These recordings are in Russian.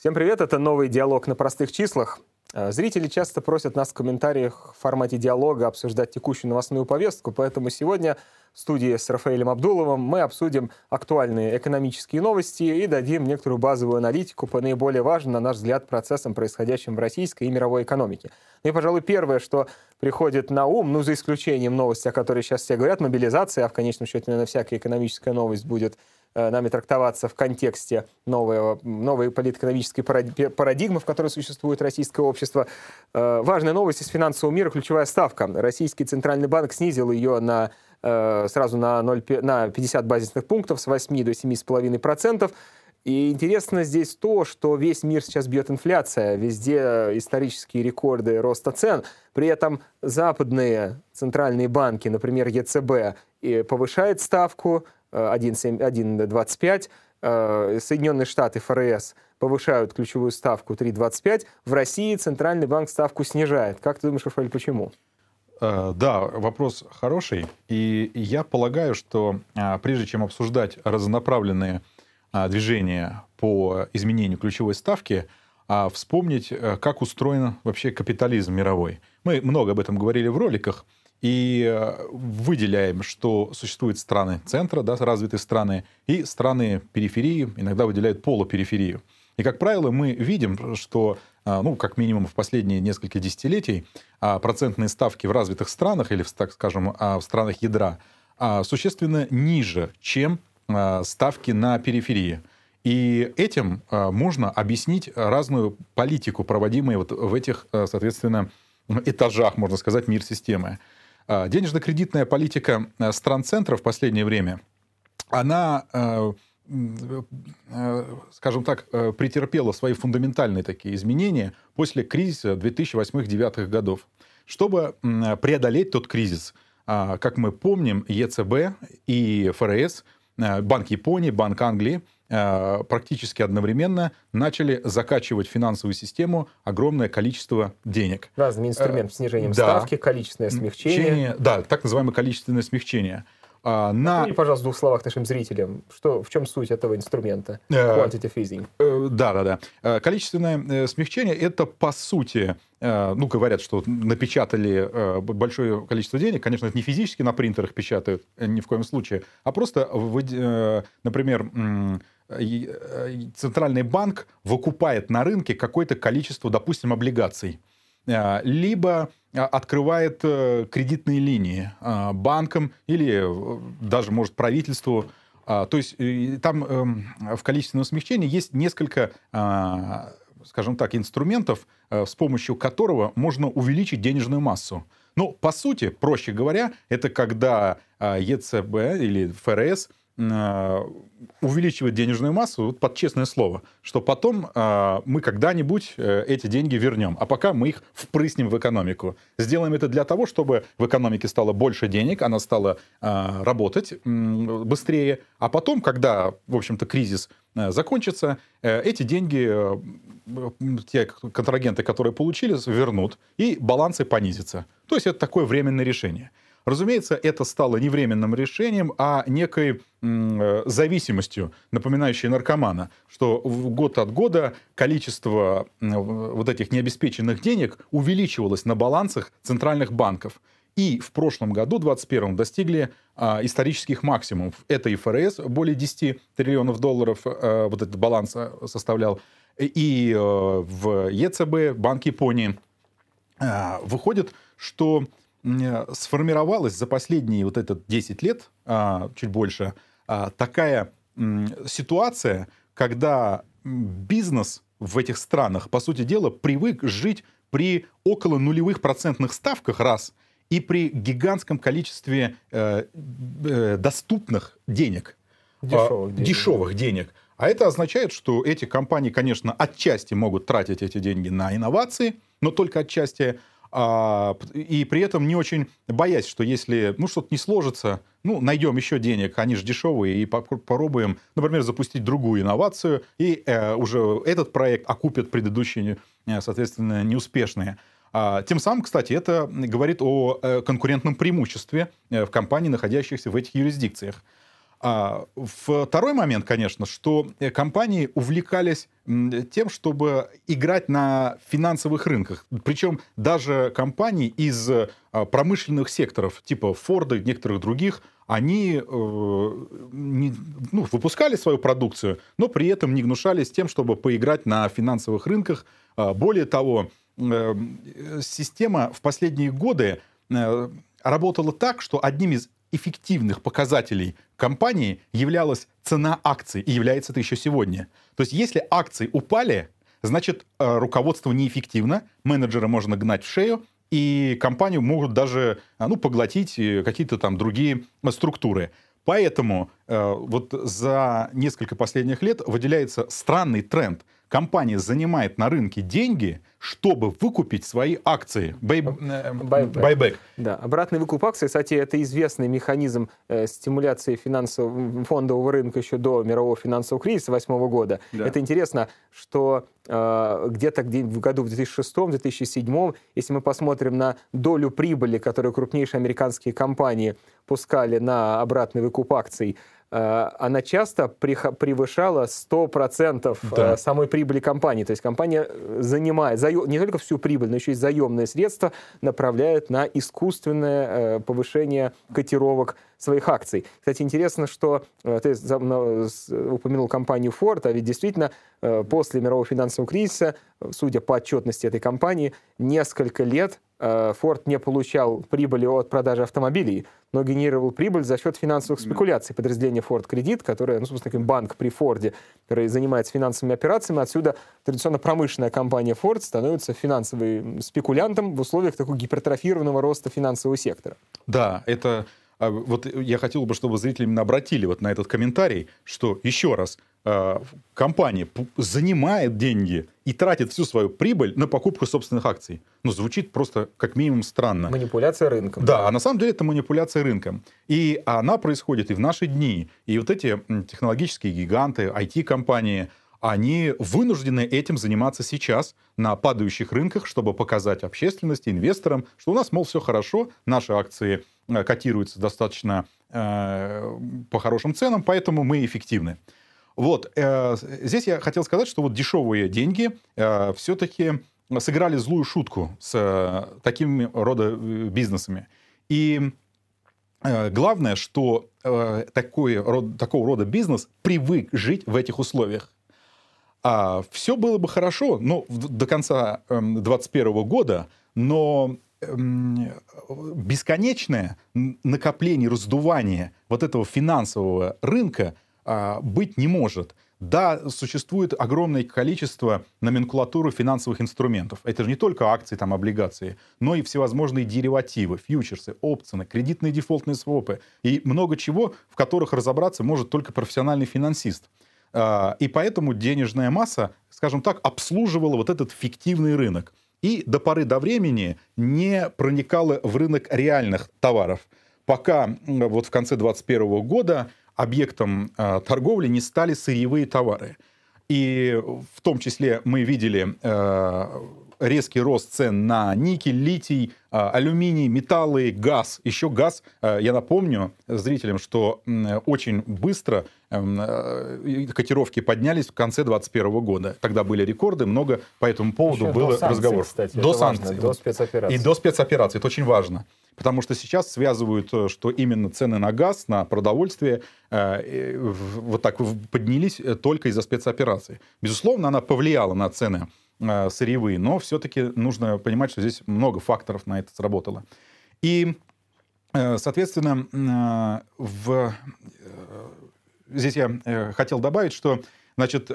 Всем привет, это новый диалог на простых числах. Зрители часто просят нас в комментариях в формате диалога обсуждать текущую новостную повестку, поэтому сегодня в студии с Рафаэлем Абдуловым мы обсудим актуальные экономические новости и дадим некоторую базовую аналитику по наиболее важным, на наш взгляд, процессам, происходящим в российской и мировой экономике. Ну и, пожалуй, первое, что приходит на ум, ну, за исключением новости, о которой сейчас все говорят, мобилизация, а в конечном счете, наверное, всякая экономическая новость будет нами трактоваться в контексте новой политэкономической парадигмы, в которой существует российское общество. Важная новость из финансового мира — ключевая ставка. Российский Центральный банк снизил ее сразу на 50 базисных пунктов с 8 до 7,5%. И интересно здесь то, что весь мир сейчас бьет инфляция, везде исторические рекорды роста цен. При этом западные центральные банки, например, ЕЦБ, повышает ставку 1,25, Соединенные Штаты, ФРС, повышают ключевую ставку 3,25, в России Центральный банк ставку снижает. Как ты думаешь, Рафаэль, почему? Да, вопрос хороший. И я полагаю, что прежде чем обсуждать разнонаправленные движения по изменению ключевой ставки, вспомнить, как устроен вообще капитализм мировой. Мы много об этом говорили в роликах. И выделяем, что существуют страны центра, да, развитые страны, и страны периферии, иногда выделяют полупериферию. И, как правило, мы видим, что, ну, как минимум в последние несколько десятилетий, процентные ставки в развитых странах, или, так скажем, в странах ядра, существенно ниже, чем ставки на периферии. И этим можно объяснить разную политику, проводимую вот в этих, соответственно, этажах, можно сказать, мир системы. Денежно-кредитная политика стран центра в последнее время, она, скажем так, претерпела свои фундаментальные такие изменения после кризиса 2008-2009 годов. Чтобы преодолеть тот кризис, как мы помним, ЕЦБ и ФРС, Банк Японии, Банк Англии практически одновременно начали закачивать в финансовую систему огромное количество денег. Разными инструментами, снижением ставки, количественное смягчение. Да, так называемое количественное смягчение. Напомни, пожалуйста, в двух словах нашим зрителям, в чем суть этого инструмента, quantitative easing. Да. Количественное смягчение — это, по сути, ну, говорят, что напечатали большое количество денег, конечно, это не физически на принтерах печатают, ни в коем случае, а просто, например, Центральный банк выкупает на рынке какое-то количество, допустим, облигаций, либо открывает кредитные линии банкам или даже, может, правительству. То есть там в количественном смягчении есть несколько, скажем так, инструментов, с помощью которого можно увеличить денежную массу. Но, по сути, проще говоря, это когда ЕЦБ или ФРС увеличивает денежную массу, вот под честное слово, что потом мы когда-нибудь эти деньги вернем, а пока мы их впрыснем в экономику. Сделаем это для того, чтобы в экономике стало больше денег, она стала работать быстрее, а потом, когда, в общем-то, кризис закончится, эти деньги те контрагенты, которые получили, вернут, и балансы понизятся. То есть это такое временное решение. Разумеется, это стало не временным решением, а некой зависимостью, напоминающей наркомана, что год от года количество вот этих необеспеченных денег увеличивалось на балансах центральных банков. И в прошлом году, в 2021, достигли исторических максимумов. Это и ФРС, более 10 триллионов долларов вот этот баланс составлял, и в ЕЦБ, Банк Японии. Выходит, что сформировалась за последние вот это 10 лет, чуть больше, такая ситуация, когда бизнес в этих странах, по сути дела, привык жить при около нулевых процентных ставках, раз, и при гигантском количестве доступных денег. Дешевых денег. А это означает, что эти компании, конечно, отчасти могут тратить эти деньги на инновации, но только отчасти. И при этом не очень боясь, что если что-то не сложится, найдем еще денег, они же дешевые, и попробуем, например, запустить другую инновацию, и уже этот проект окупят предыдущие, соответственно, неуспешные. Тем самым, кстати, это говорит о конкурентном преимуществе в компании, находящихся в этих юрисдикциях. Второй момент, конечно, что компании увлекались тем, чтобы играть на финансовых рынках. Причем даже компании из промышленных секторов, типа Форда и некоторых других, они выпускали свою продукцию, но при этом не гнушались тем, чтобы поиграть на финансовых рынках. Более того, система в последние годы работала так, что одним из эффективных показателей компании являлась цена акций, и является это еще сегодня. То есть если акции упали, значит руководство неэффективно, менеджера можно гнать в шею, и компанию могут даже поглотить какие-то там другие структуры. Поэтому вот за несколько последних лет выделяется странный тренд. Компания занимает на рынке деньги, чтобы выкупить свои акции. Байбэк. Да, обратный выкуп акций, кстати, это известный механизм стимуляции фондового рынка еще до мирового финансового кризиса 2008 года. Да. Это интересно, что где-то в году в 2006-2007, если мы посмотрим на долю прибыли, которую крупнейшие американские компании пускали на обратный выкуп акций, она часто превышала 100% да. самой прибыли компании. То есть компания занимает не только всю прибыль, но еще и заемные средства направляет на искусственное повышение котировок своих акций. Кстати, интересно, что ты упомянул компанию Ford, а ведь действительно после мирового финансового кризиса, судя по отчетности этой компании, несколько лет Ford не получал прибыли от продажи автомобилей, но генерировал прибыль за счет финансовых спекуляций. Подразделение Форд Кредит, которое, собственно, банк при Форде, который занимается финансовыми операциями, отсюда традиционно промышленная компания Ford становится финансовым спекулянтом в условиях такого гипертрофированного роста финансового сектора. Да, это... Вот я хотел бы, чтобы зрители именно обратили вот на этот комментарий, что, еще раз, компания занимает деньги и тратит всю свою прибыль на покупку собственных акций. Ну, звучит просто как минимум странно. Манипуляция рынком. Да, а на самом деле это манипуляция рынком. И она происходит и в наши дни. И вот эти технологические гиганты, IT-компании, они вынуждены этим заниматься сейчас на падающих рынках, чтобы показать общественности, инвесторам, что у нас, мол, все хорошо, наши акции котируются достаточно по хорошим ценам, поэтому мы эффективны. Вот, здесь я хотел сказать, что вот дешевые деньги все-таки сыграли злую шутку с такими рода бизнесами. И главное, что такого рода бизнес привык жить в этих условиях. Все было бы хорошо, но до конца 2021 года, но бесконечное накопление, раздувание вот этого финансового рынка быть не может. Да, существует огромное количество номенклатуры финансовых инструментов. Это же не только акции, там, облигации, но и всевозможные деривативы, фьючерсы, опционы, кредитные дефолтные свопы и много чего, в которых разобраться может только профессиональный финансист. И поэтому денежная масса, скажем так, обслуживала вот этот фиктивный рынок. И до поры до времени не проникала в рынок реальных товаров, пока вот в конце 2021 года объектом торговли не стали сырьевые товары. И в том числе мы видели резкий рост цен на никель, литий, алюминий, металлы, газ. Еще газ, я напомню зрителям, что очень быстро котировки поднялись в конце 2021 года. Тогда были рекорды, много по этому поводу еще было разговоров. Кстати, до санкций, важно, до спецопераций. И до спецопераций, это очень важно. Потому что сейчас связывают, что именно цены на газ, на продовольствие вот так поднялись только из-за спецоперации. Безусловно, она повлияла на цены сырьевые, но все-таки нужно понимать, что здесь много факторов на это сработало. И, соответственно, здесь я хотел добавить, что, значит,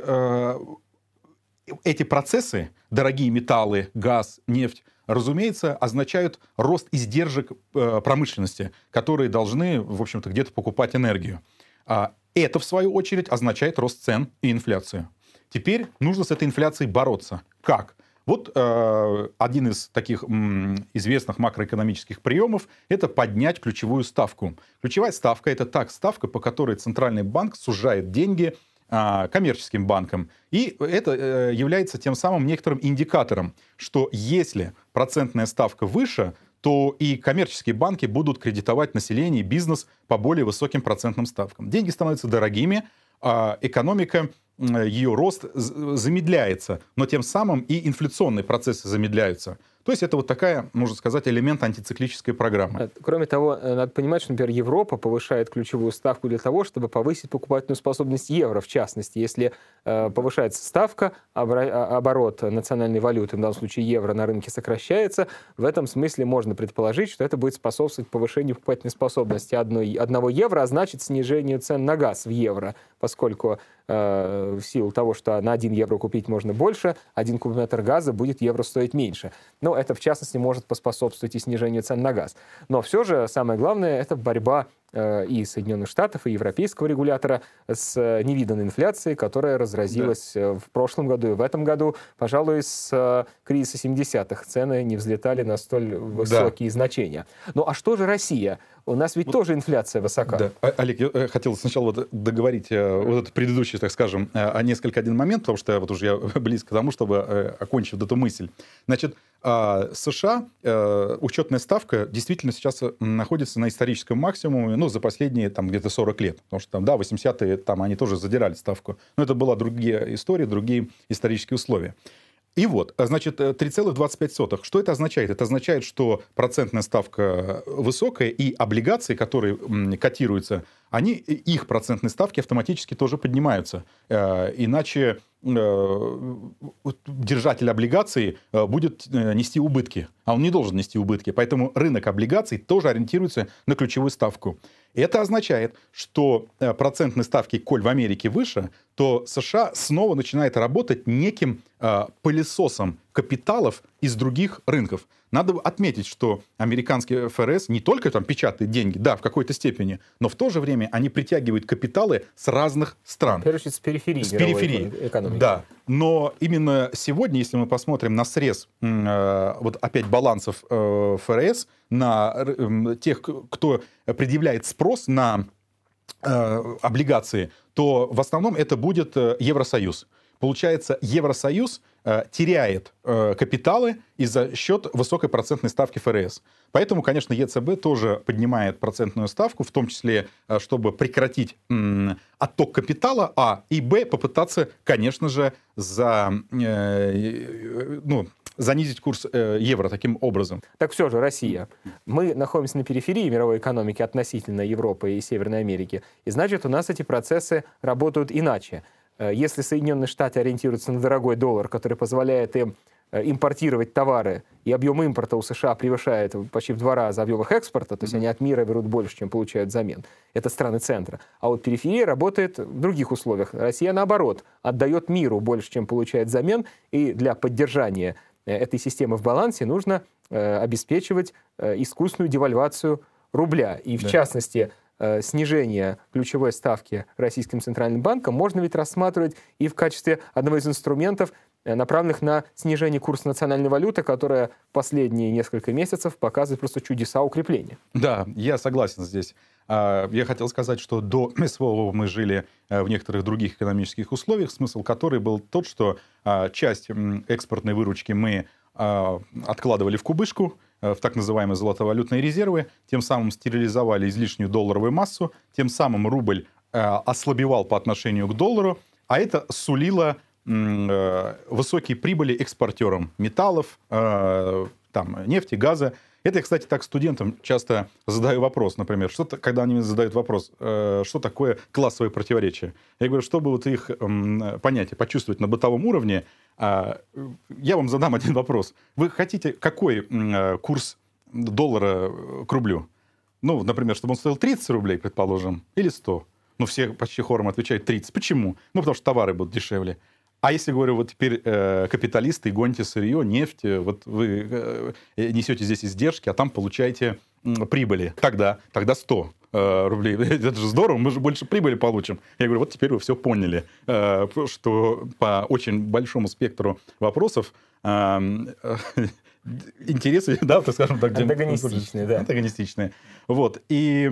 эти процессы, дорогие металлы, газ, нефть, разумеется, означают рост издержек промышленности, которые должны, в общем-то, где-то покупать энергию. Это, в свою очередь, означает рост цен и инфляцию. Теперь нужно с этой инфляцией бороться. Как? Вот один из таких известных макроэкономических приемов – это поднять ключевую ставку. Ключевая ставка – это та ставка, по которой Центральный банк сужает деньги коммерческим банкам. И это является тем самым некоторым индикатором, что если процентная ставка выше, то и коммерческие банки будут кредитовать население и бизнес по более высоким процентным ставкам. Деньги становятся дорогими, а экономика, ее рост замедляется, но тем самым и инфляционные процессы замедляются. То есть это вот такая, можно сказать, элемент антициклической программы. Кроме того, надо понимать, что, например, Европа повышает ключевую ставку для того, чтобы повысить покупательную способность евро, в частности. Если повышается ставка, оборот национальной валюты, в данном случае евро, на рынке сокращается, в этом смысле можно предположить, что это будет способствовать повышению покупательной способности одного евро, а значит снижению цен на газ в евро, поскольку в силу того, что на 1 евро купить можно больше, 1 кубометр газа будет евро стоить меньше. Но это, в частности, может поспособствовать и снижению цен на газ. Но все же самое главное — это борьба и Соединенных Штатов, и европейского регулятора с невиданной инфляцией, которая разразилась в прошлом году и в этом году. Пожалуй, с кризиса 70-х цены не взлетали на столь высокие значения. Ну а что же Россия? У нас ведь тоже инфляция высока. Да. Олег, я хотел сначала договорить вот этот предыдущий, так скажем, один момент, потому что вот уже я близко к тому, чтобы окончить эту мысль. Значит, США, учетная ставка действительно сейчас находится на историческом максимуме, ну, за последние там где-то 40 лет. Потому что там, да, 80-е, там они тоже задирали ставку. Но это была другие истории, другие исторические условия. И вот, значит, 3,25. Что это означает? Это означает, что процентная ставка высокая, и облигации, которые котируются, их процентные ставки автоматически тоже поднимаются. Иначе держатель облигаций будет нести убытки, а он не должен нести убытки. Поэтому рынок облигаций тоже ориентируется на ключевую ставку. Это означает, что процентные ставки, коль в Америке выше, то США снова начинает работать неким пылесосом капиталов из других рынков. Надо отметить, что американский ФРС не только там печатает деньги, да, в какой-то степени, но в то же время они притягивают капиталы с разных стран. Короче, с периферии. С периферии, экономики. Да. Но именно сегодня, если мы посмотрим на срез, вот опять балансов ФРС, на тех, кто предъявляет спрос на облигации, то в основном это будет Евросоюз. Получается, Евросоюз теряет капиталы из-за счет высокой процентной ставки ФРС. Поэтому, конечно, ЕЦБ тоже поднимает процентную ставку, в том числе, чтобы прекратить отток капитала, и б, попытаться, конечно же, занизить курс евро таким образом. Так все же, Россия. Мы находимся на периферии мировой экономики относительно Европы и Северной Америки. И значит, у нас эти процессы работают иначе. Если Соединенные Штаты ориентируются на дорогой доллар, который позволяет им импортировать товары, и объем импорта у США превышает почти в 2 раза объем их экспорта, то есть они от мира берут больше, чем получают взамен. Это страны центра. А вот периферия работает в других условиях. Россия, наоборот, отдает миру больше, чем получает взамен, и для поддержания этой системы в балансе нужно обеспечивать искусственную девальвацию рубля. И, в частности, снижение ключевой ставки Российским Центральным Банком можно ведь рассматривать и в качестве одного из инструментов, направленных на снижение курса национальной валюты, которая последние несколько месяцев показывает просто чудеса укрепления. Да, я согласен здесь. Я хотел сказать, что до СВО мы жили в некоторых других экономических условиях, смысл которых был тот, что часть экспортной выручки мы откладывали в кубышку, в так называемые золотовалютные резервы, тем самым стерилизовали излишнюю долларовую массу, тем самым рубль ослабевал по отношению к доллару, а это сулило высокие прибыли экспортерам металлов, нефти, газа. Это я, кстати, так студентам часто задаю вопрос, например, когда они задают вопрос, что такое классовое противоречие. Я говорю, чтобы вот их понятие почувствовать на бытовом уровне, я вам задам один вопрос. Вы хотите, какой курс доллара к рублю? Ну, например, чтобы он стоил 30 рублей, предположим, или 100. Ну, все почти хором отвечают 30. Почему? Ну, потому что товары будут дешевле. А если, говорю, вот теперь капиталисты, гоните сырье, нефть, вот вы несете здесь издержки, а там получаете прибыли, тогда 100 рублей. Это же здорово, мы же больше прибыли получим. Я говорю, вот теперь вы все поняли, что по очень большому спектру вопросов интересы, да, так скажем так, антагонистичные. Вот. И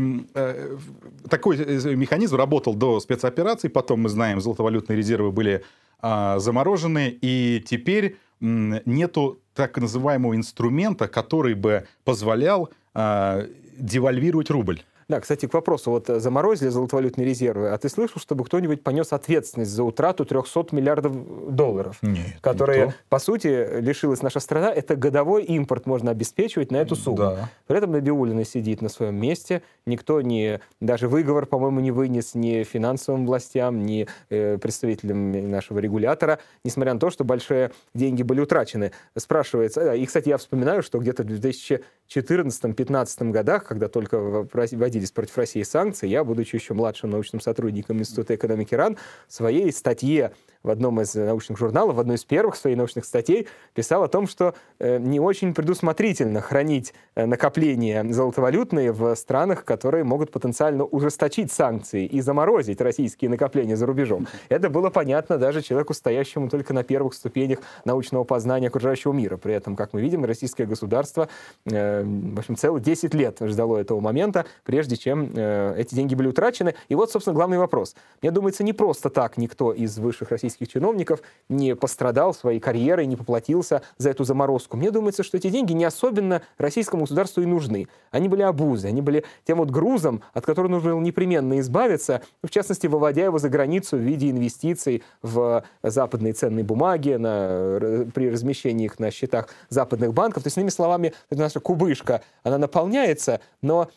такой механизм работал до спецопераций, потом, мы знаем, золотовалютные резервы были заморожены, и теперь нету так называемого инструмента, который бы позволял девальвировать рубль. Да, кстати, к вопросу, вот заморозили золотовалютные резервы, а ты слышал, чтобы кто-нибудь понес ответственность за утрату 300 миллиардов долларов, нет, которые, никто. По сути, лишилась наша страна, это годовой импорт можно обеспечивать на эту сумму. Да. При этом Набиуллина сидит на своем месте, никто не, даже выговор, по-моему, не вынес ни финансовым властям, ни представителям нашего регулятора, несмотря на то, что большие деньги были утрачены. Спрашивается, и, кстати, я вспоминаю, что где-то в 2014-2015 годах, когда только вводились против России санкции, я, будучи еще младшим научным сотрудником Института экономики РАН, в своей статье в одном из научных журналов, в одной из первых своих научных статей писал о том, что не очень предусмотрительно хранить накопления золотовалютные в странах, которые могут потенциально ужесточить санкции и заморозить российские накопления за рубежом. Это было понятно даже человеку, стоящему только на первых ступенях научного познания окружающего мира. При этом, как мы видим, российское государство, в общем, целых 10 лет ждало этого момента, прежде чем эти деньги были утрачены. И вот, собственно, главный вопрос. Мне думается, не просто так никто из высших российских чиновников не пострадал своей карьерой, не поплатился за эту заморозку. Мне думается, что эти деньги не особенно российскому государству и нужны. Они были обузой, они были тем вот грузом, от которого нужно было непременно избавиться, в частности, выводя его за границу в виде инвестиций в западные ценные бумаги, при размещении их на счетах западных банков. То есть, иными словами, наша кубышка, она наполняется, но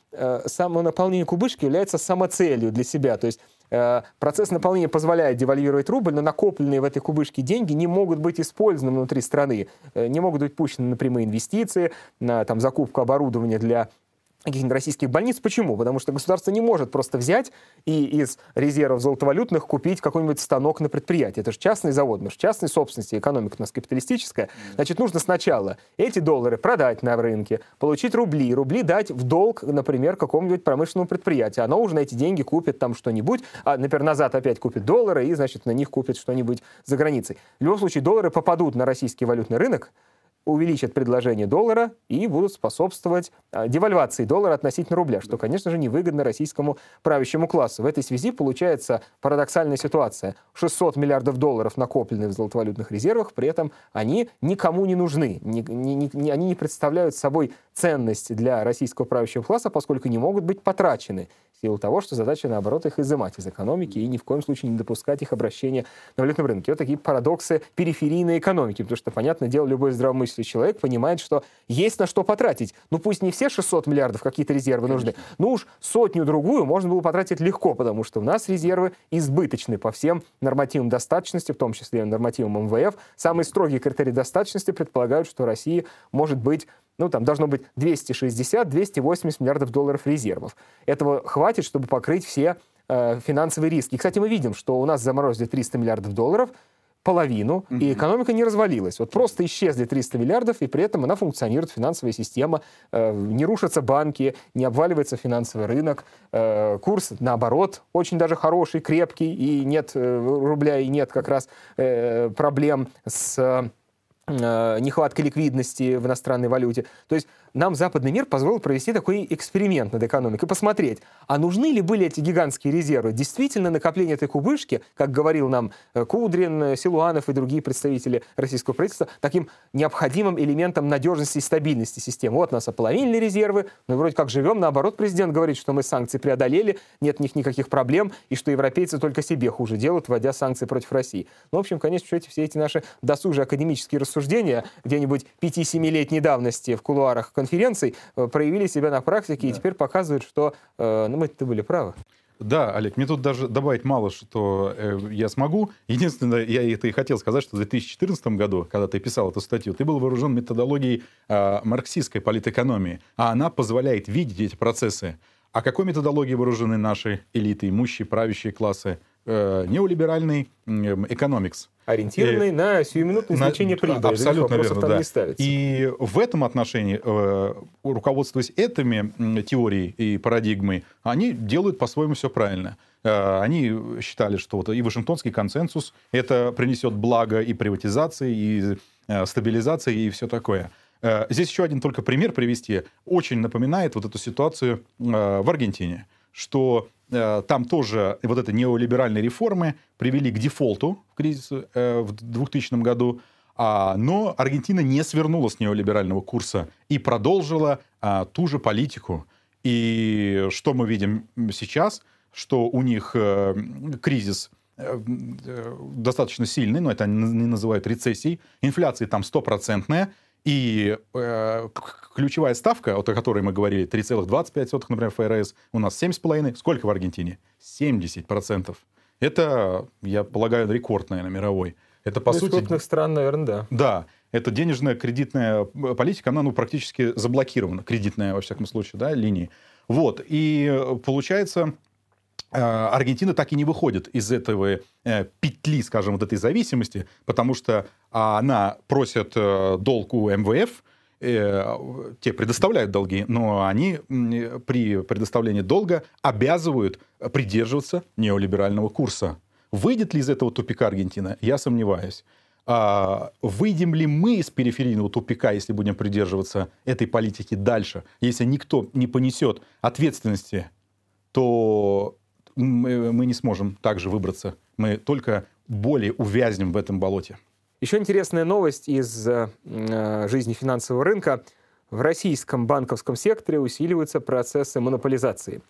само наполнение кубышки является самоцелью для себя. То есть процесс наполнения позволяет девальвировать рубль, но накопленные в этой кубышке деньги не могут быть использованы внутри страны, не могут быть пущены на прямые инвестиции, на там, закупку оборудования для каких-нибудь российских больниц. Почему? Потому что государство не может просто взять и из резервов золотовалютных купить какой-нибудь станок на предприятии. Это же частный завод, мы же частной собственности, экономика у нас капиталистическая. Значит, нужно сначала эти доллары продать на рынке, получить рубли, рубли дать в долг, например, какому-нибудь промышленному предприятию. Оно уже на эти деньги купит там что-нибудь, а, например, назад опять купит доллары и, значит, на них купит что-нибудь за границей. В любом случае, доллары попадут на российский валютный рынок, увеличат предложение доллара и будут способствовать девальвации доллара относительно рубля, что, конечно же, невыгодно российскому правящему классу. В этой связи получается парадоксальная ситуация. 600 миллиардов долларов накоплены в золотовалютных резервах, при этом они никому не нужны, они не представляют собой ценность для российского правящего класса, поскольку не могут быть потрачены, в силу того, что задача, наоборот, их изымать из экономики и ни в коем случае не допускать их обращения на валютном рынке. Вот такие парадоксы периферийной экономики, потому что, понятное дело, любой здравомыслящий человек понимает, что есть на что потратить. Ну, пусть не все 600 миллиардов какие-то резервы нужны, но уж сотню-другую можно было потратить легко, потому что у нас резервы избыточны по всем нормативам достаточности, в том числе и нормативам МВФ. Самые строгие критерии достаточности предполагают, что Россия может быть, ну, там должно быть 260-280 миллиардов долларов резервов. Этого хватит, чтобы покрыть все финансовые риски. И, кстати, мы видим, что у нас заморозили 300 миллиардов долларов, половину, и экономика не развалилась. Вот просто исчезли 300 миллиардов, и при этом она функционирует, финансовая система, не рушатся банки, не обваливается финансовый рынок, курс, наоборот, очень даже хороший, крепкий, и нет рубля, и нет как раз проблем с нехваткой ликвидности в иностранной валюте. То есть нам западный мир позволил провести такой эксперимент над экономикой, посмотреть, а нужны ли были эти гигантские резервы? Действительно, накопление этой кубышки, как говорил нам Кудрин, Силуанов и другие представители российского правительства, таким необходимым элементом надежности и стабильности системы. Вот у нас ополовинили резервы, но вроде как живем. Наоборот, президент говорит, что мы санкции преодолели, нет в них никаких проблем, и что европейцы только себе хуже делают, вводя санкции против России. Ну, в общем, конечно, все эти наши досужие академические рассуждения где-нибудь 5-7-летней давности в кулуарах конференций проявили себя на практике, да, и теперь показывают, что мы-то были правы. Да, Олег, мне тут даже добавить мало, что я смогу. Единственное, я это и хотел сказать, что в 2014 году, когда ты писал эту статью, ты был вооружен методологией марксистской политэкономии, а она позволяет видеть эти процессы. А какой методологией вооружены наши элиты, имущие, правящие классы? Неолиберальный экономикс. Ориентированный на сиюминутное значение прибыли. Абсолютно верно, да. Не ставится. И в этом отношении, руководствуясь этими теорией и парадигмой, они делают по-своему все правильно. Они считали, что вот и Вашингтонский консенсус это принесет благо и приватизации, и стабилизации, и все такое. Здесь еще один только пример привести. Очень напоминает вот эту ситуацию в Аргентине, что там тоже вот эти неолиберальные реформы привели к дефолту в кризис в 2000 году, Но Аргентина не свернула с неолиберального курса и продолжила ту же политику. И что мы видим сейчас? Что у них кризис достаточно сильный, но это они не называют рецессией, инфляция там 100%, и ключевая ставка, вот, о которой мы говорили, 3,25, например, ФРС, у нас 7,5. Сколько в Аргентине? 70%. Это, я полагаю, рекорд, наверное, мировой. Это, по сути, крупных стран, наверное, да. Да. Это денежная кредитная политика, она практически заблокирована, кредитная, во всяком случае, да, линии. Вот. И получается, Аргентина так и не выходит из этого петли, скажем, вот этой зависимости, потому что она просит долг у МВФ, те предоставляют долги, но они при предоставлении долга обязывают придерживаться неолиберального курса. Выйдет ли из этого тупика Аргентина? Я сомневаюсь. Выйдем ли мы из периферийного тупика, если будем придерживаться этой политики дальше? Если никто не понесет ответственности, то мы не сможем также выбраться. Мы только более увязнем в этом болоте. Еще интересная новость из жизни финансового рынка. В российском банковском секторе усиливаются процессы монополизации.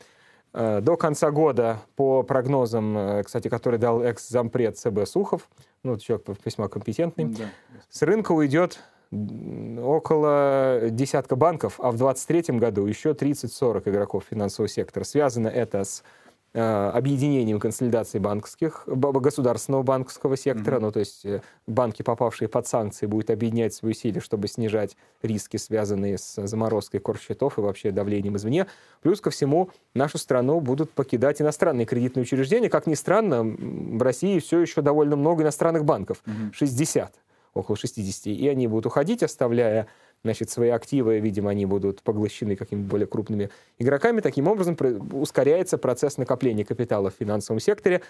До конца года, по прогнозам, кстати, которые дал экс-зампред ЦБ Сухов, ну, человек весьма компетентный, да, с рынка уйдет около десятка банков, а в 2023 году еще 30-40 игроков финансового сектора. Связано это с объединением консолидации государственного банковского сектора, ну, то есть банки, попавшие под санкции, будут объединять свои усилия, чтобы снижать риски, связанные с заморозкой корпсчетов и вообще давлением извне. Плюс ко всему, нашу страну будут покидать иностранные кредитные учреждения. Как ни странно, в России все еще довольно много иностранных банков, 60, около 60, и они будут уходить, оставляя, значит, свои активы, видимо, они будут поглощены какими-то более крупными игроками. Таким образом, ускоряется процесс накопления капитала в финансовом секторе.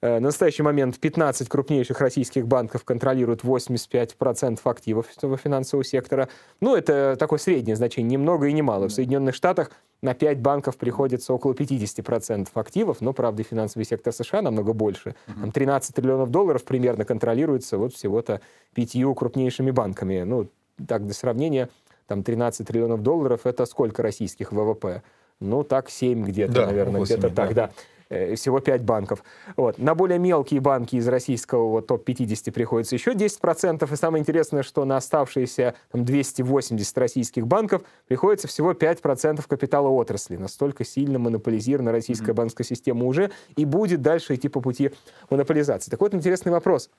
На настоящий момент 15 крупнейших российских банков контролируют 85% активов финансового сектора. Ну, это такое среднее значение, ни много и ни мало. В Соединенных Штатах на 5 банков приходится около 50% активов, но, правда, финансовый сектор США намного больше. Там 13 триллионов долларов примерно контролируется вот всего-то 5 крупнейшими банками. Ну, так, для сравнения, там 13 триллионов долларов, это сколько российских ВВП? Ну, так 7 где-то, да, наверное, где-то так, да. Всего 5 банков. Вот. На более мелкие банки из российского вот, топ-50 приходится еще 10%. И самое интересное, что на оставшиеся там, 280 российских банков приходится всего 5% капитала отрасли. Настолько сильно монополизирована российская банковская система уже и будет дальше идти по пути монополизации. Так вот, интересный вопрос.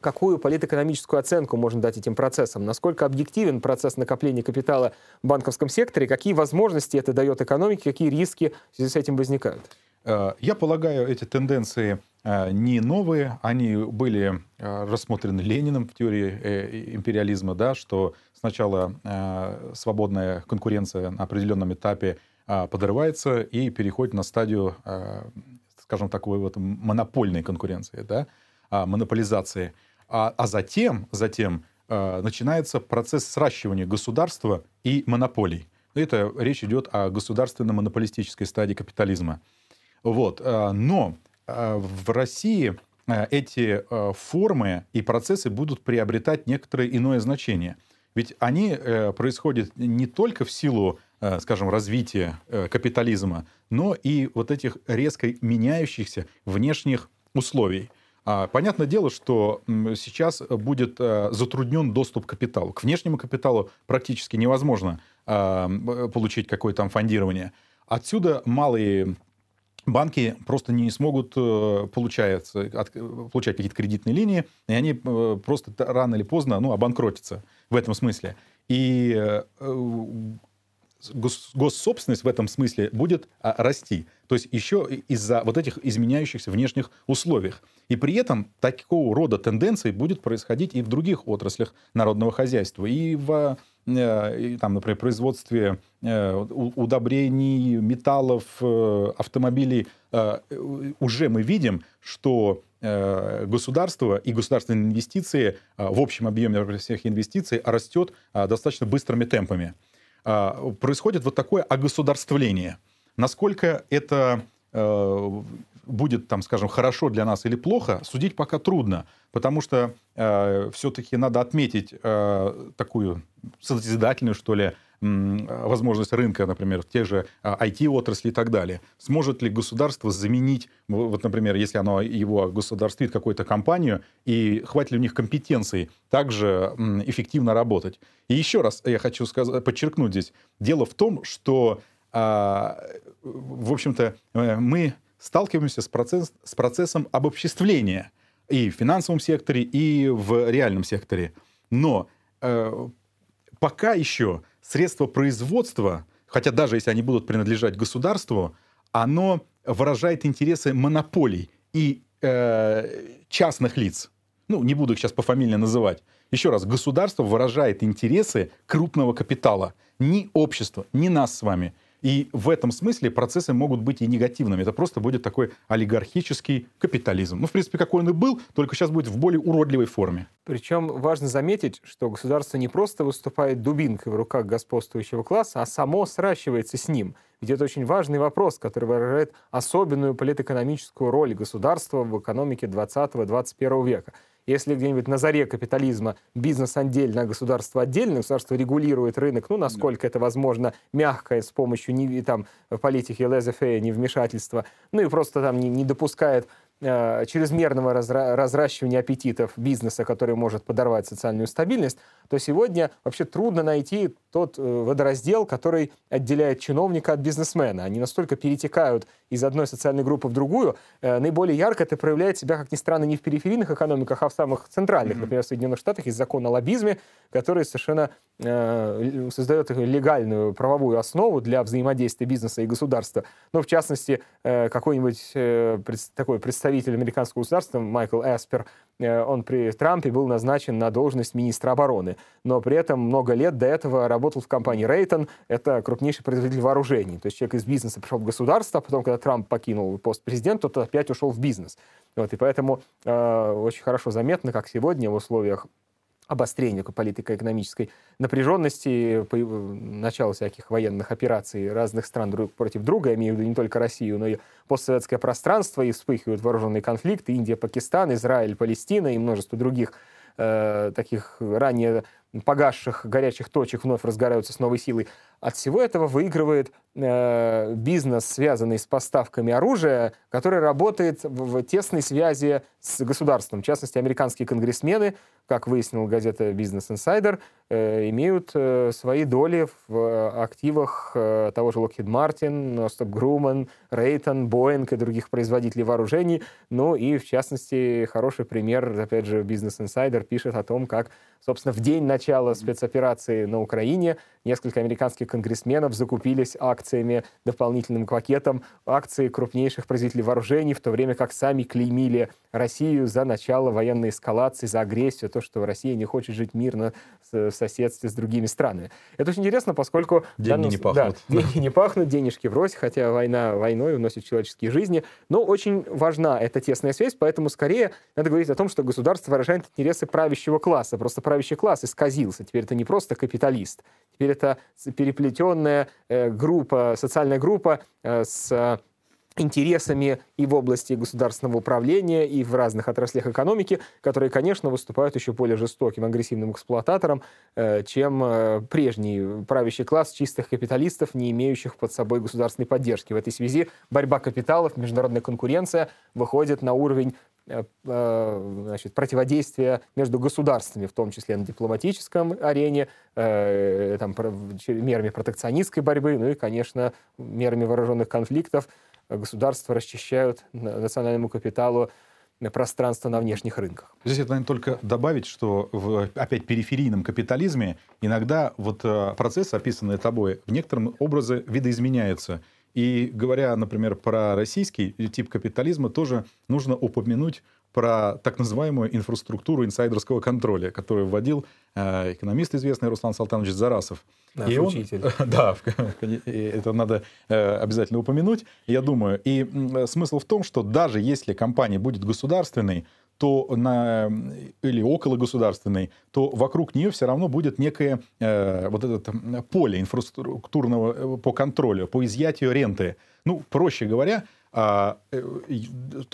Какую политэкономическую оценку можно дать этим процессам? Насколько объективен процесс накопления капитала в банковском секторе? Какие возможности это дает экономике? Какие риски в связи с этим возникают? Я полагаю, эти тенденции не новые. Они были рассмотрены Лениным в теории империализма, да, что сначала свободная конкуренция на определенном этапе подрывается и переходит на стадию, скажем, такой вот монопольной конкуренции, да, монополизации. А затем начинается процесс сращивания государства и монополий. Это речь идет о государственно-монополистической стадии капитализма. Вот. Но в России эти формы и процессы будут приобретать некоторое иное значение. Ведь они происходят не только в силу, скажем, развития капитализма, но и вот этих резко меняющихся внешних условий. Понятное дело, что сейчас будет затруднен доступ к капиталу. К внешнему капиталу практически невозможно получить какое-то там фондирование. Отсюда малые банки просто не смогут получать какие-то кредитные линии, и они просто рано или поздно, ну, обанкротятся в этом смысле. И госсобственность в этом смысле будет расти. То есть еще из-за вот этих изменяющихся внешних условий. И при этом такого рода тенденции будет происходить и в других отраслях народного хозяйства. И в, там, например, производстве удобрений, металлов, автомобилей. Уже мы видим, что государство и государственные инвестиции в общем объеме всех инвестиций растет достаточно быстрыми темпами. Происходит вот такое огосударствление. Насколько это будет там, скажем, хорошо для нас или плохо, судить пока трудно, потому что все-таки надо отметить такую созидательную, что ли, возможность рынка, например, в тех же IT-отрасли и так далее. Сможет ли государство заменить, вот, например, если оно его государствит какую-то компанию, и хватит ли у них компетенций также эффективно работать? И еще раз я хочу подчеркнуть здесь. Дело в том, что, в общем-то, мы сталкиваемся с процессом обобществления и в финансовом секторе, и в реальном секторе. Но пока еще средства производства, хотя даже если они будут принадлежать государству, оно выражает интересы монополий и частных лиц. Ну, не буду их сейчас пофамильно называть. Еще раз, государство выражает интересы крупного капитала. Ни общество, ни нас с вами. И в этом смысле процессы могут быть и негативными. Это просто будет такой олигархический капитализм. Ну, в принципе, какой он и был, только сейчас будет в более уродливой форме. Причем важно заметить, что государство не просто выступает дубинкой в руках господствующего класса, а само сращивается с ним. Ведь это очень важный вопрос, который выражает особенную политэкономическую роль государства в экономике 20-21 века. Если где-нибудь на заре капитализма бизнес отдельно, а государство отдельно, государство регулирует рынок, ну, насколько это возможно, мягкое, с помощью политики laissez-faire, невмешательства, ну и просто там не допускает чрезмерного разращивания аппетитов бизнеса, который может подорвать социальную стабильность, то сегодня вообще трудно найти тот водораздел, который отделяет чиновника от бизнесмена. Они настолько перетекают из одной социальной группы в другую. Наиболее ярко это проявляет себя, как ни странно, не в периферийных экономиках, а в самых центральных. Например, в Соединенных Штатах есть закон о лоббизме, который совершенно создает легальную правовую основу для взаимодействия бизнеса и государства. Но, в частности, какой-нибудь такой представитель американского государства Майкл Эспер, он при Трампе был назначен на должность министра обороны, но при этом много лет до этого работал в компании Raytheon, это крупнейший производитель вооружений. То есть человек из бизнеса пришел в государство, а потом, когда Трамп покинул пост президента, тот опять ушел в бизнес. Вот, и поэтому очень хорошо заметно, как сегодня в условиях обострение политико-экономической напряженности, начало всяких военных операций разных стран друг против друга, я имею в виду не только Россию, но и постсоветское пространство, и вспыхивают вооруженные конфликты, Индия, Пакистан, Израиль, Палестина и множество других таких ранее погасших горячих точек вновь разгораются с новой силой. От всего этого выигрывает бизнес, связанный с поставками оружия, который работает в тесной связи с государством. В частности, американские конгрессмены, как выяснила газета «Бизнес Инсайдер», имеют свои доли в активах того же Lockheed Martin, Northrop Grumman, Raytheon, Боинг и других производителей вооружений. Ну и, в частности, хороший пример, опять же, «Бизнес Инсайдер» пишет о том, как, собственно, в день начала спецоперации на Украине несколько американских конгрессменов закупились акциями, дополнительным пакетом акций крупнейших производителей вооружений, в то время как сами клеймили Россию за начало военной эскалации, за агрессию, то, что Россия не хочет жить мирно в соседстве с другими странами. Это очень интересно, поскольку... Деньги не пахнут, денежки врозь, хотя война войной уносит человеческие жизни. Но очень важна эта тесная связь, поэтому скорее надо говорить о том, что государство выражает интересы правящего класса. Просто правящий класс исказился. Теперь это не просто капиталист. Теперь это переплетенная группа, социальная группа с интересами и в области государственного управления, и в разных отраслях экономики, которые, конечно, выступают еще более жестоким, агрессивным эксплуататором, чем прежний правящий класс чистых капиталистов, не имеющих под собой государственной поддержки. В этой связи борьба капиталов, международная конкуренция выходит на уровень противодействия между государствами, в том числе на дипломатическом арене, мерами протекционистской борьбы, ну и, конечно, мерами вооруженных конфликтов. Государства расчищают национальному капиталу пространство на внешних рынках. Здесь это, наверное, только добавить, что в опять периферийном капитализме иногда вот процессы, описанные тобой, в некотором образе видоизменяются. И говоря, например, про российский тип капитализма, тоже нужно упомянуть про так называемую инфраструктуру инсайдерского контроля, которую вводил экономист известный Руслан Салтанович Зарасов. Наш учитель. Да, это надо обязательно упомянуть, я думаю. И смысл в том, что даже если компания будет государственной, то или около государственной, то вокруг нее все равно будет некое поле инфраструктурного по контролю, по изъятию ренты. Ну, проще говоря, то,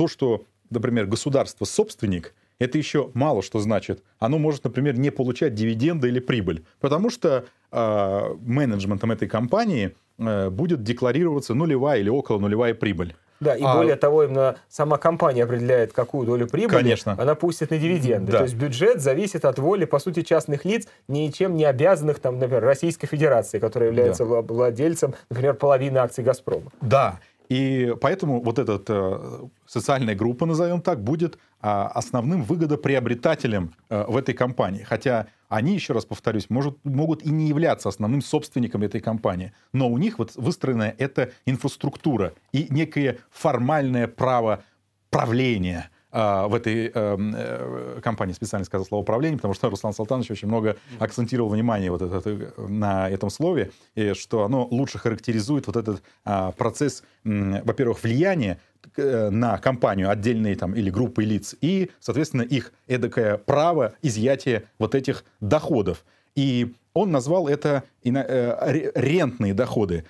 что, например, государство-собственник, это еще мало что значит. Оно может, например, не получать дивиденды или прибыль, потому что менеджментом этой компании будет декларироваться нулевая или около нулевая прибыль. Да, и более того, именно сама компания определяет, какую долю прибыли она пустит на дивиденды. Да. То есть бюджет зависит от воли, по сути, частных лиц, ничем не обязанных, там, например, Российской Федерации, которая является владельцем, например, половины акций «Газпрома». Да, и поэтому вот эта социальная группа, назовем так, будет основным выгодоприобретателем в этой компании. Хотя они, еще раз повторюсь, могут и не являться основным собственником этой компании. Но у них вот выстроена эта инфраструктура и некое формальное право правления в этой компании. Специально сказал слово «правление», потому что Руслан Салтанович очень много акцентировал внимание вот на этом слове, и что оно лучше характеризует вот этот процесс, во-первых, влияния на компанию, отдельные там или группы лиц, и, соответственно, их эдакое право изъятия вот этих доходов. И он назвал это рентные доходы,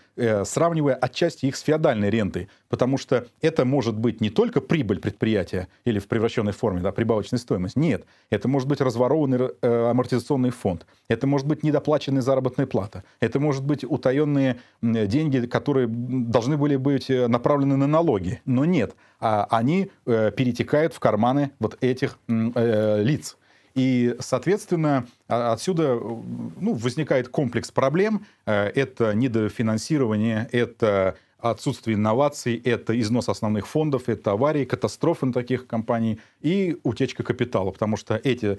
сравнивая отчасти их с феодальной рентой, потому что это может быть не только прибыль предприятия или в превращенной форме, да, прибавочная стоимость, нет, это может быть разворованный амортизационный фонд, это может быть недоплаченная заработная плата, это может быть утаенные деньги, которые должны были быть направлены на налоги, но нет, они перетекают в карманы вот этих лиц. И, соответственно, отсюда возникает комплекс проблем. Это недофинансирование, это отсутствие инноваций, это износ основных фондов, это аварии, катастрофы на таких компаний и утечка капитала. Потому что эти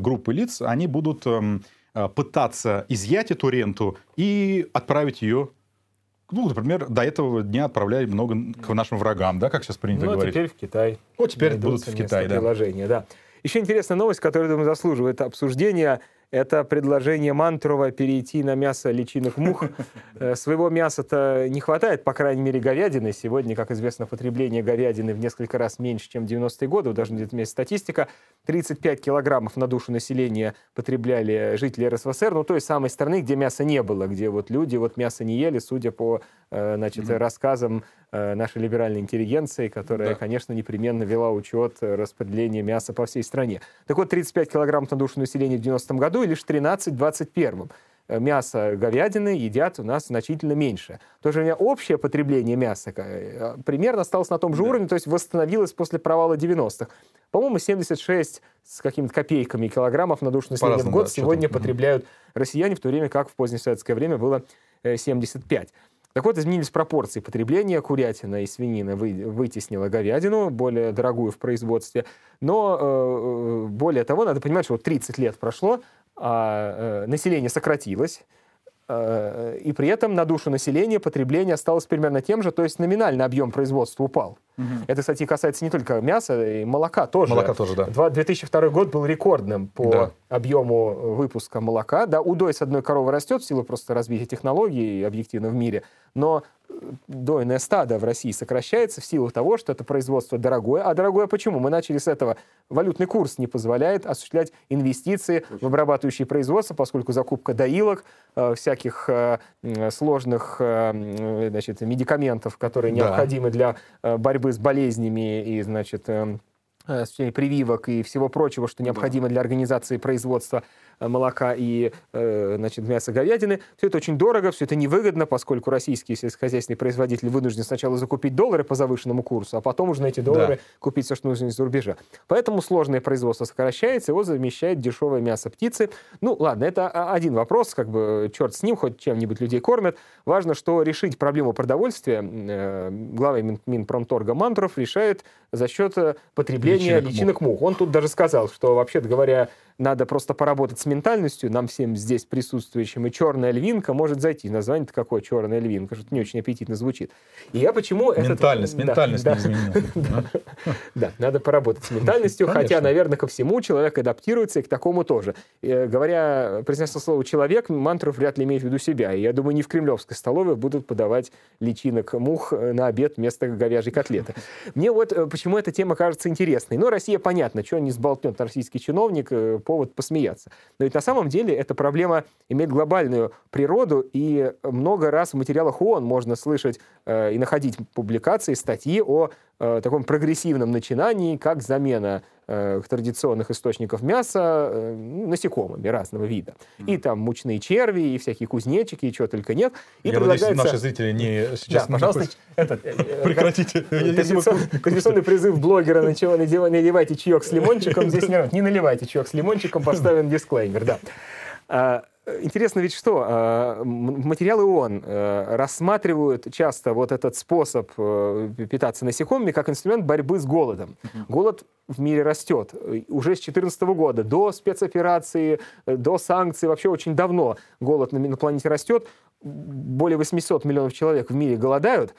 группы лиц, они будут пытаться изъять эту ренту и отправить ее, например, до этого дня отправляли много к нашим врагам, да, как сейчас принято говорить. Ну, теперь в Китай. Вот теперь будут в Китай, да. Еще интересная новость, которая, думаю, заслуживает обсуждения, это предложение Мантурова перейти на мясо личинок мух. Своего мяса-то не хватает, по крайней мере, говядины. Сегодня, как известно, потребление говядины в несколько раз меньше, чем в 90-е годы. Даже где-то есть статистика. 35 килограммов на душу населения потребляли жители РСФСР, ну, той самой страны, где мяса не было, где вот люди вот мясо не ели, судя по рассказам нашей либеральной интеллигенции, которая, конечно, непременно вела учет распределения мяса по всей стране. Так вот, 35 килограммов на душу населения в 90-м году и лишь 13 в 21-м. Мясо говядины едят у нас значительно меньше. То же у меня общее потребление мяса примерно осталось на том же уровне, то есть восстановилось после провала 90-х. По-моему, 76 с какими-то копейками килограммов на душу населения в год сегодня потребляют россияне, в то время как в позднесоветское время было 75. Так вот, изменились пропорции потребления. Курятина и свинина вытеснила говядину, более дорогую в производстве. Но, более того, надо понимать, что вот 30 лет прошло, а население сократилось, и при этом на душу населения потребление осталось примерно тем же, то есть номинально объем производства упал. Это, кстати, касается не только мяса, и молока тоже. Молока тоже, да. 2002 год был рекордным по объему выпуска молока. Да, удой с одной коровы растет в силу просто развития технологий объективно в мире, но дойное стадо в России сокращается в силу того, что это производство дорогое. А дорогое почему? Мы начали с этого. Валютный курс не позволяет осуществлять инвестиции в обрабатывающие производства, поскольку закупка доилок, всяких сложных медикаментов, которые необходимы для борьбы с болезнями и, прививок и всего прочего, что необходимо для организации производства молока и мяса говядины. Все это очень дорого, все это невыгодно, поскольку российские сельскохозяйственные производители вынуждены сначала закупить доллары по завышенному курсу, а потом уже на эти доллары купить все, что нужно из-за рубежа. Поэтому сложное производство сокращается, его замещает дешевое мясо птицы. Ну ладно, это один вопрос, черт с ним, хоть чем-нибудь людей кормят. Важно, что решить проблему продовольствия глава Минпромторга Мантуров решает за счет потребления личинок мух. Он тут даже сказал, что, вообще-то говоря, надо просто поработать с ментальностью, нам всем здесь присутствующим, и черная львинка может зайти. Название-то какое, черная львинка, что-то не очень аппетитно звучит. И я почему... Ментальность не изменена. Да, надо поработать с ментальностью, хотя, наверное, ко всему человек адаптируется и к такому тоже. Говоря, произнесло слово «человек», Мантуров вряд ли имеет в виду себя, и я думаю, не в кремлевской столовых будут подавать личинок мух на обед вместо говяжьей котлеты. Мне вот почему эта тема кажется интересной. Но Россия, понятно, что не сболтнет российский чиновник, повод посмеяться. Но ведь на самом деле эта проблема имеет глобальную природу, и много раз в материалах ООН можно слышать и находить публикации, статьи о таком прогрессивном начинании, как замена традиционных источников мяса насекомыми разного вида. И там мучные черви, и всякие кузнечики, и чего только нет. И я предлагается... надеюсь, наши зрители не... сейчас да, пожалуйста, прекратите. Традиционный призыв блогера, наливайте чаек с лимончиком, здесь не наливайте чаек с лимончиком, поставим дисклеймер, да. Интересно ведь что, материалы ООН рассматривают часто вот этот способ питаться насекомыми как инструмент борьбы с голодом. Голод в мире растет уже с 2014 года, до спецоперации, до санкций, вообще очень давно голод на планете растет. Более 800 миллионов человек в мире голодают.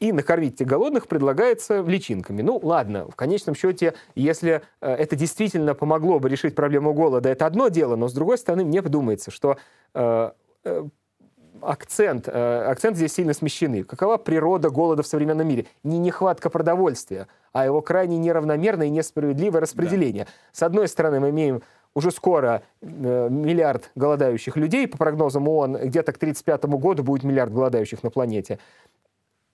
И накормить голодных предлагается личинками. Ну, ладно, в конечном счете, если это действительно помогло бы решить проблему голода, это одно дело, но, с другой стороны, мне думается, что акцент здесь сильно смещены. Какова природа голода в современном мире? Не нехватка продовольствия, а его крайне неравномерное и несправедливое распределение. Да. С одной стороны, мы имеем... уже скоро миллиард голодающих людей, по прогнозам ООН, где-то к 1935 году будет миллиард голодающих на планете.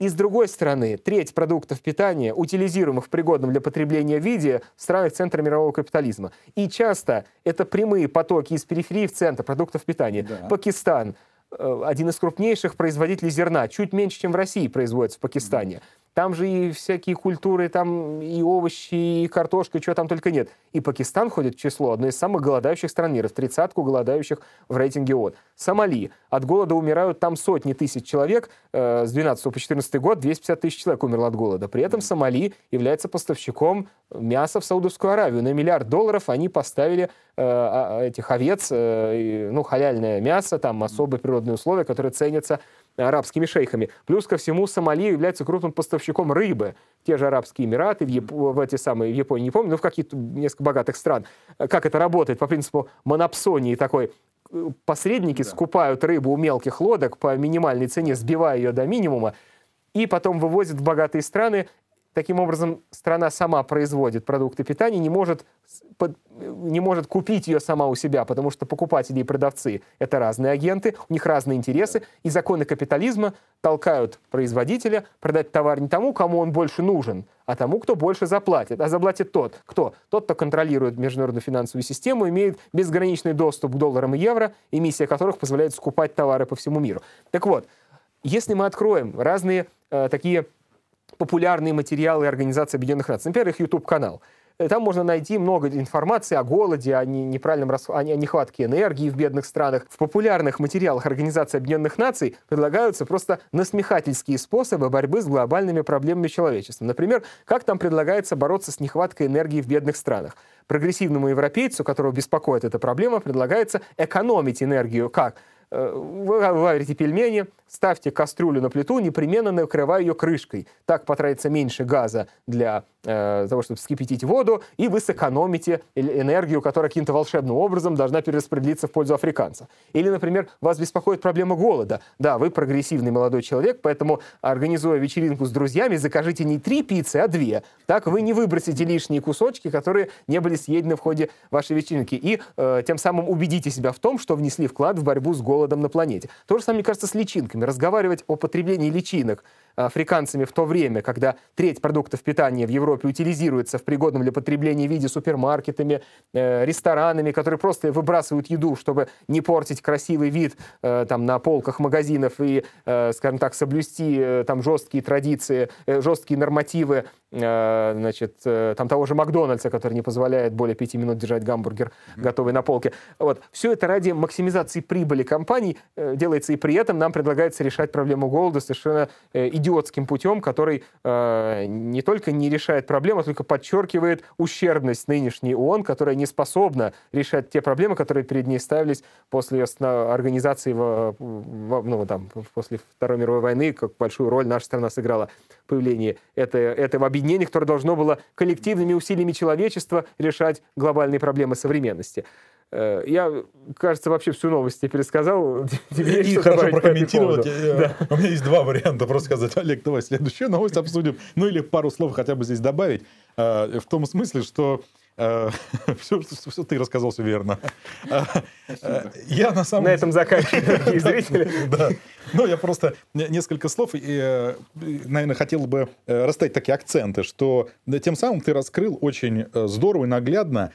И с другой стороны, треть продуктов питания, утилизируемых в пригодном для потребления виде, в странах центра мирового капитализма. И часто это прямые потоки из периферии в центр продуктов питания. Да. Пакистан, один из крупнейших производителей зерна, чуть меньше, чем в России производится в Пакистане. Там же и всякие культуры, там и овощи, и картошка, и чего там только нет. И Пакистан входит в число одной из самых голодающих стран мира, в 30-ку голодающих в рейтинге ООН. Сомали. От голода умирают там сотни тысяч человек. С 2012 по 2014 год 250 тысяч человек умерло от голода. При этом Сомали является поставщиком мяса в Саудовскую Аравию. На $1 миллиард они поставили этих овец, ну, халяльное мясо, там особые природные условия, которые ценятся арабскими шейхами. Плюс ко всему, Сомали является крупным поставщиком рыбы. Те же Арабские Эмираты, в Японии, не помню, но в какие-то несколько богатых стран. Как это работает? По принципу монопсонии такой. Посредники скупают рыбу у мелких лодок по минимальной цене, сбивая ее до минимума, и потом вывозят в богатые страны. Таким образом, страна сама производит продукты питания, не может купить ее сама у себя, потому что покупатели и продавцы — это разные агенты, у них разные интересы, и законы капитализма толкают производителя продать товар не тому, кому он больше нужен, а тому, кто больше заплатит. А заплатит тот, кто? Тот, кто контролирует международную финансовую систему, имеет безграничный доступ к долларам и евро, эмиссия которых позволяет скупать товары по всему миру. Так вот, если мы откроем разные такие... популярные материалы Организации Объединенных Наций, например, их YouTube-канал. Там можно найти много информации о голоде, о неправильном расходе, о нехватке энергии в бедных странах. В популярных материалах Организации Объединенных Наций предлагаются просто насмехательские способы борьбы с глобальными проблемами человечества. Например, как там предлагается бороться с нехваткой энергии в бедных странах. Прогрессивному европейцу, которого беспокоит эта проблема, предлагается экономить энергию как? Вы варите пельмени, ставьте кастрюлю на плиту, непременно накрывая ее крышкой. Так потратится меньше газа для того, чтобы вскипятить воду, и вы сэкономите энергию, которая каким-то волшебным образом должна перераспределиться в пользу африканцев. Или, например, вас беспокоит проблема голода. Да, вы прогрессивный молодой человек, поэтому, организуя вечеринку с друзьями, закажите не 3 пиццы, а 2. Так вы не выбросите лишние кусочки, которые не были съедены в ходе вашей вечеринки. И тем самым убедите себя в том, что внесли вклад в борьбу с голодом на планете. То же самое, мне кажется, с личинками. Разговаривать о потреблении личинок африканцами в то время, когда треть продуктов питания в Европе утилизируется в пригодном для потребления виде супермаркетами, ресторанами, которые просто выбрасывают еду, чтобы не портить красивый вид там, на полках магазинов и, скажем так, соблюсти там, жесткие традиции, жесткие нормативы значит, там, того же Макдональдса, который не позволяет более 5 минут держать гамбургер готовый на полке. Вот. Все это ради максимизации прибыли компаний делается, и при этом нам предлагается решать проблему голода совершенно идиотским путем, который не только не решает проблему, а только подчеркивает ущербность нынешней ООН, которая не способна решать те проблемы, которые перед ней ставились после организации, ну, там, после Второй мировой войны, как большую роль наша страна сыграла в появлении этого объединения, которое должно было коллективными усилиями человечества решать глобальные проблемы современности. Я, кажется, вообще всю новость теперь сказал. И хорошо прокомментировать. У меня есть два варианта. Просто сказать: Олег, давай следующую новость обсудим. Ну или пару слов хотя бы здесь добавить. В том смысле, что все ты рассказал, все верно. Я на самом деле... На этом заканчиваю, дорогие зрители. Да. Ну, я просто несколько слов, и, наверное, хотел бы расставить такие акценты, что тем самым ты раскрыл очень здорово и наглядно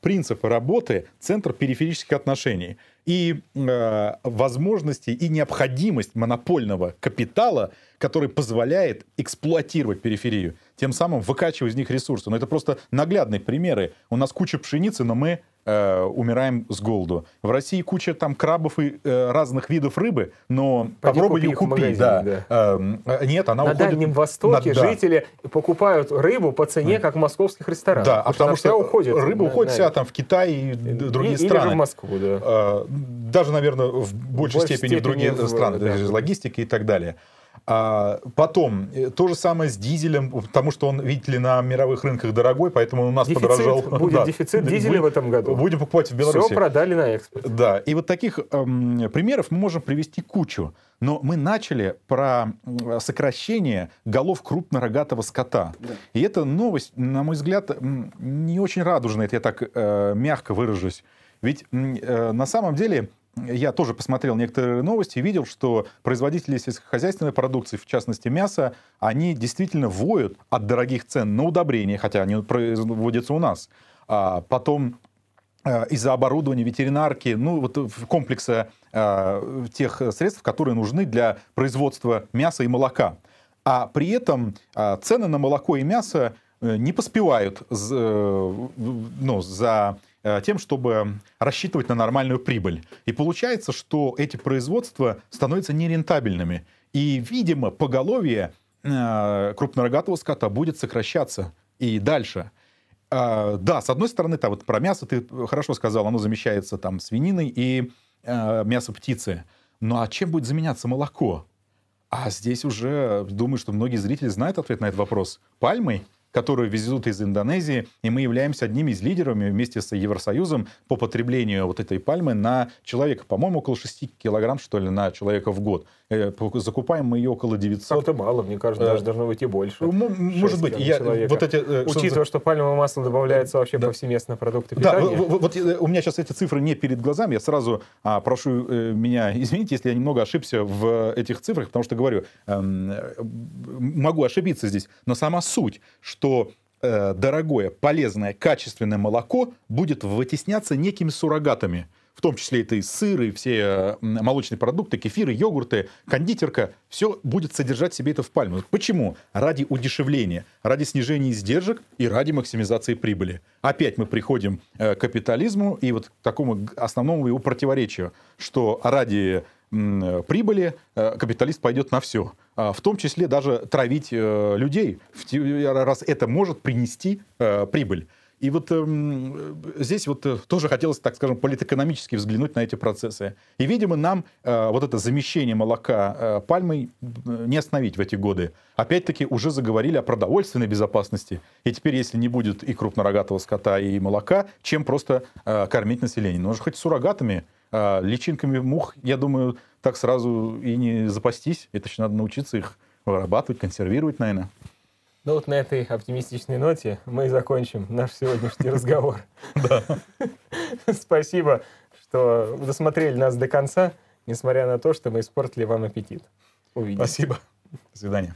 принципы работы Центра периферических отношений. И возможности и необходимость монопольного капитала, который позволяет эксплуатировать периферию, тем самым выкачивая из них ресурсы. Но это просто наглядные примеры. У нас куча пшеницы, но мы умираем с голоду. В России куча там крабов и разных видов рыбы, но пойди попробуй ее купить. Магазин, да. Нет, она на уходит... Дальнем Востоке жители покупают рыбу по цене, как в московских ресторанах. Да, потому что уходит, рыба уходит вся там в Китай и другие страны. Или в Москву, да. Даже, наверное, в большей степени в другие страны, даже логистики и так далее. Потом, то же самое с дизелем, потому что он, видите ли, на мировых рынках дорогой, поэтому он у нас подорожал. Будет дефицит дизеля в этом году. Будем покупать в Беларуси. Все продали на экспорт. Да, и вот таких примеров мы можем привести кучу. Но мы начали про сокращение голов крупнорогатого скота. Да. И эта новость, на мой взгляд, не очень радужная, это я так мягко выражусь. Ведь на самом деле... Я тоже посмотрел некоторые новости и видел, что производители сельскохозяйственной продукции, в частности мяса, они действительно воют от дорогих цен на удобрения, хотя они производятся у нас. А потом из-за оборудования ветеринарки, ну вот комплекса тех средств, которые нужны для производства мяса и молока. А при этом цены на молоко и мясо не поспевают за тем, чтобы рассчитывать на нормальную прибыль. И получается, что эти производства становятся нерентабельными. И, видимо, поголовье крупнорогатого скота будет сокращаться и дальше. Да, с одной стороны, там, вот про мясо ты хорошо сказал, оно замещается там свининой и мясо птицы. Ну а чем будет заменяться молоко? А здесь уже, думаю, что многие зрители знают ответ на этот вопрос. Пальмой, которые везут из Индонезии, и мы являемся одними из лидеров вместе с Евросоюзом по потреблению вот этой пальмы на человека. По-моему, около 6 килограмм, что ли, на человека в год. Закупаем мы ее около 900. Ну, это мало, мне кажется, даже должно быть и больше. Может быть. Учитывая, что пальмовое масло добавляется вообще повсеместно в продукты питания. Да, вот у меня сейчас эти цифры не перед глазами. Я сразу прошу меня извинить, если я немного ошибся в этих цифрах, потому что, говорю, могу ошибиться здесь, но сама суть, что дорогое, полезное, качественное молоко будет вытесняться некими суррогатами. В том числе это и сыры, все молочные продукты, кефиры, йогурты, кондитерка. Все будет содержать в себе это в пальму. Почему? Ради удешевления, ради снижения издержек и ради максимизации прибыли. Опять мы приходим к капитализму и вот к такому основному его противоречию, что ради прибыли капиталист пойдет на все. В том числе даже травить людей, раз это может принести прибыль. И вот здесь вот тоже хотелось, так скажем, политэкономически взглянуть на эти процессы. И, видимо, нам вот это замещение молока пальмой не остановить в эти годы. Опять-таки уже заговорили о продовольственной безопасности. И теперь, если не будет и крупнорогатого скота, и молока, чем просто кормить население? Ну, хоть суррогатами, личинками мух, я думаю, так сразу и не запастись. Это еще надо научиться их вырабатывать, консервировать, наверное. Ну вот на этой оптимистичной ноте мы и закончим наш сегодняшний разговор. Спасибо, что досмотрели нас до конца, несмотря на то, что мы испортили вам аппетит. Увидимся. Спасибо. До свидания.